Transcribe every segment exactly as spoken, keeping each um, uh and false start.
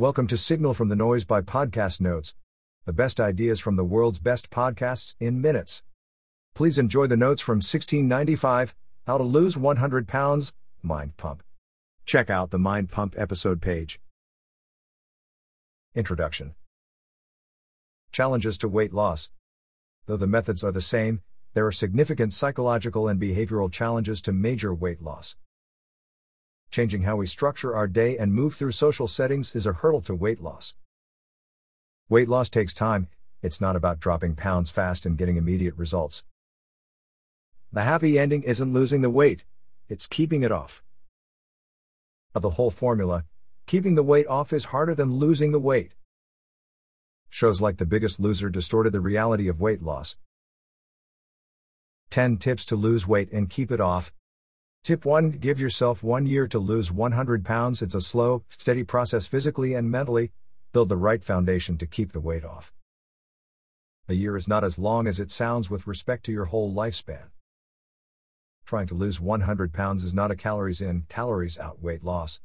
Welcome to Signal from the Noise by Podcast Notes, the best ideas from the world's best podcasts in minutes. Please enjoy the notes from sixteen ninety-five, How to Lose one hundred pounds, Mind Pump. Check out the Mind Pump episode page. Introduction. Challenges to weight loss. Though the methods are the same, there are significant psychological and behavioral challenges to major weight loss. Changing how we structure our day and move through social settings is a hurdle to weight loss. Weight loss takes time. It's not about dropping pounds fast and getting immediate results. The happy ending isn't losing the weight, it's keeping it off. Of the whole formula, keeping the weight off is harder than losing the weight. Shows like The Biggest Loser distorted the reality of weight loss. ten tips to lose weight and keep it off. Tip one. Give yourself one year to lose one hundred pounds. It's a slow, steady process physically and mentally. Build the right foundation to keep the weight off. A year is not as long as it sounds with respect to your whole lifespan. Trying to lose one hundred pounds is not a calories in, calories out weight loss.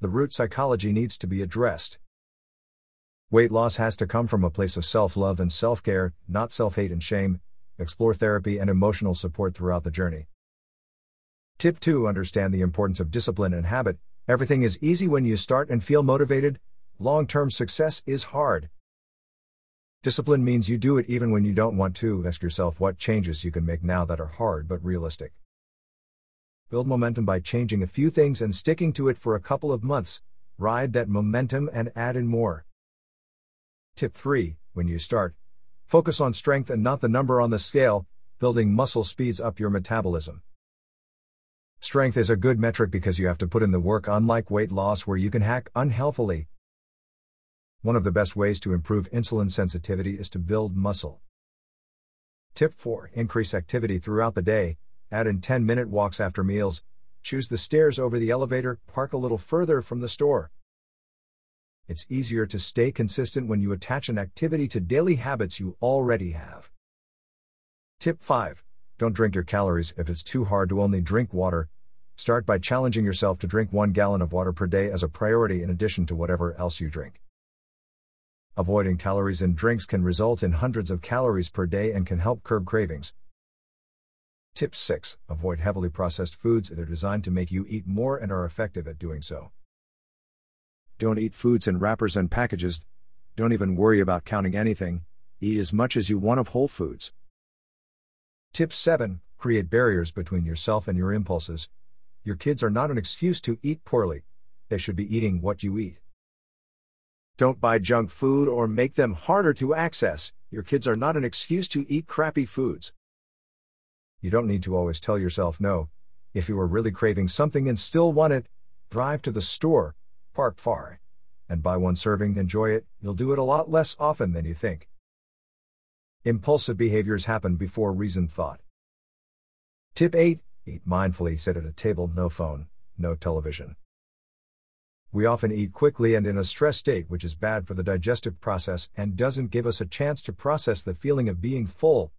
The root psychology needs to be addressed. Weight loss has to come from a place of self-love and self-care, not self-hate and shame. Explore therapy and emotional support throughout the journey. Tip two. Understand the importance of discipline and habit. Everything is easy when you start and feel motivated. Long-term success is hard. Discipline means you do it even when you don't want to. Ask yourself what changes you can make now that are hard but realistic. Build momentum by changing a few things and sticking to it for a couple of months. Ride that momentum and add in more. Tip three. When you start, focus on strength and not the number on the scale. Building muscle speeds up your metabolism. Strength is a good metric because you have to put in the work, unlike weight loss where you can hack unhealthily. One of the best ways to improve insulin sensitivity is to build muscle. Tip four. Increase activity throughout the day. Add in ten-minute walks after meals. Choose the stairs over the elevator. Park a little further from the store. It's easier to stay consistent when you attach an activity to daily habits you already have. Tip five. Don't drink your calories. If it's too hard to only drink water, start by challenging yourself to drink one gallon of water per day as a priority in addition to whatever else you drink. Avoiding calories in drinks can result in hundreds of calories per day and can help curb cravings. Tip six. Avoid heavily processed foods. They're designed to make you eat more and are effective at doing so. Don't eat foods in wrappers and packages. Don't even worry about counting anything. Eat as much as you want of whole foods. Tip seven. Create barriers between yourself and your impulses. Your kids are not an excuse to eat poorly. They should be eating what you eat. Don't buy junk food or make them harder to access. Your kids are not an excuse to eat crappy foods. You don't need to always tell yourself no. If you are really craving something and still want it, drive to the store, park far, and buy one serving. Enjoy it. You'll do it a lot less often than you think. Impulsive behaviors happen before reasoned thought. Tip eight. Eat mindfully. Sit at a table. No phone. No television. We often eat quickly and in a stress state, which is bad for the digestive process and doesn't give us a chance to process the feeling of being full.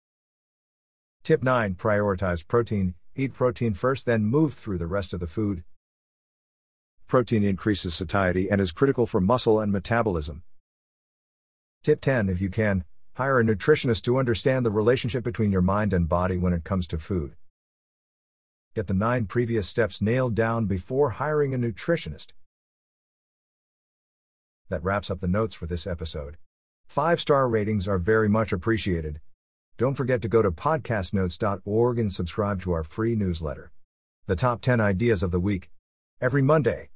Tip nine. Prioritize protein. Eat protein first, then move through the rest of the food. Protein increases satiety and is critical for muscle and metabolism. Tip ten. If you can, hire a nutritionist to understand the relationship between your mind and body when it comes to food. Get the nine previous steps nailed down before hiring a nutritionist. That wraps up the notes for this episode. Five-star ratings are very much appreciated. Don't forget to go to podcast notes dot org and subscribe to our free newsletter. The top ten ideas of the week. Every Monday.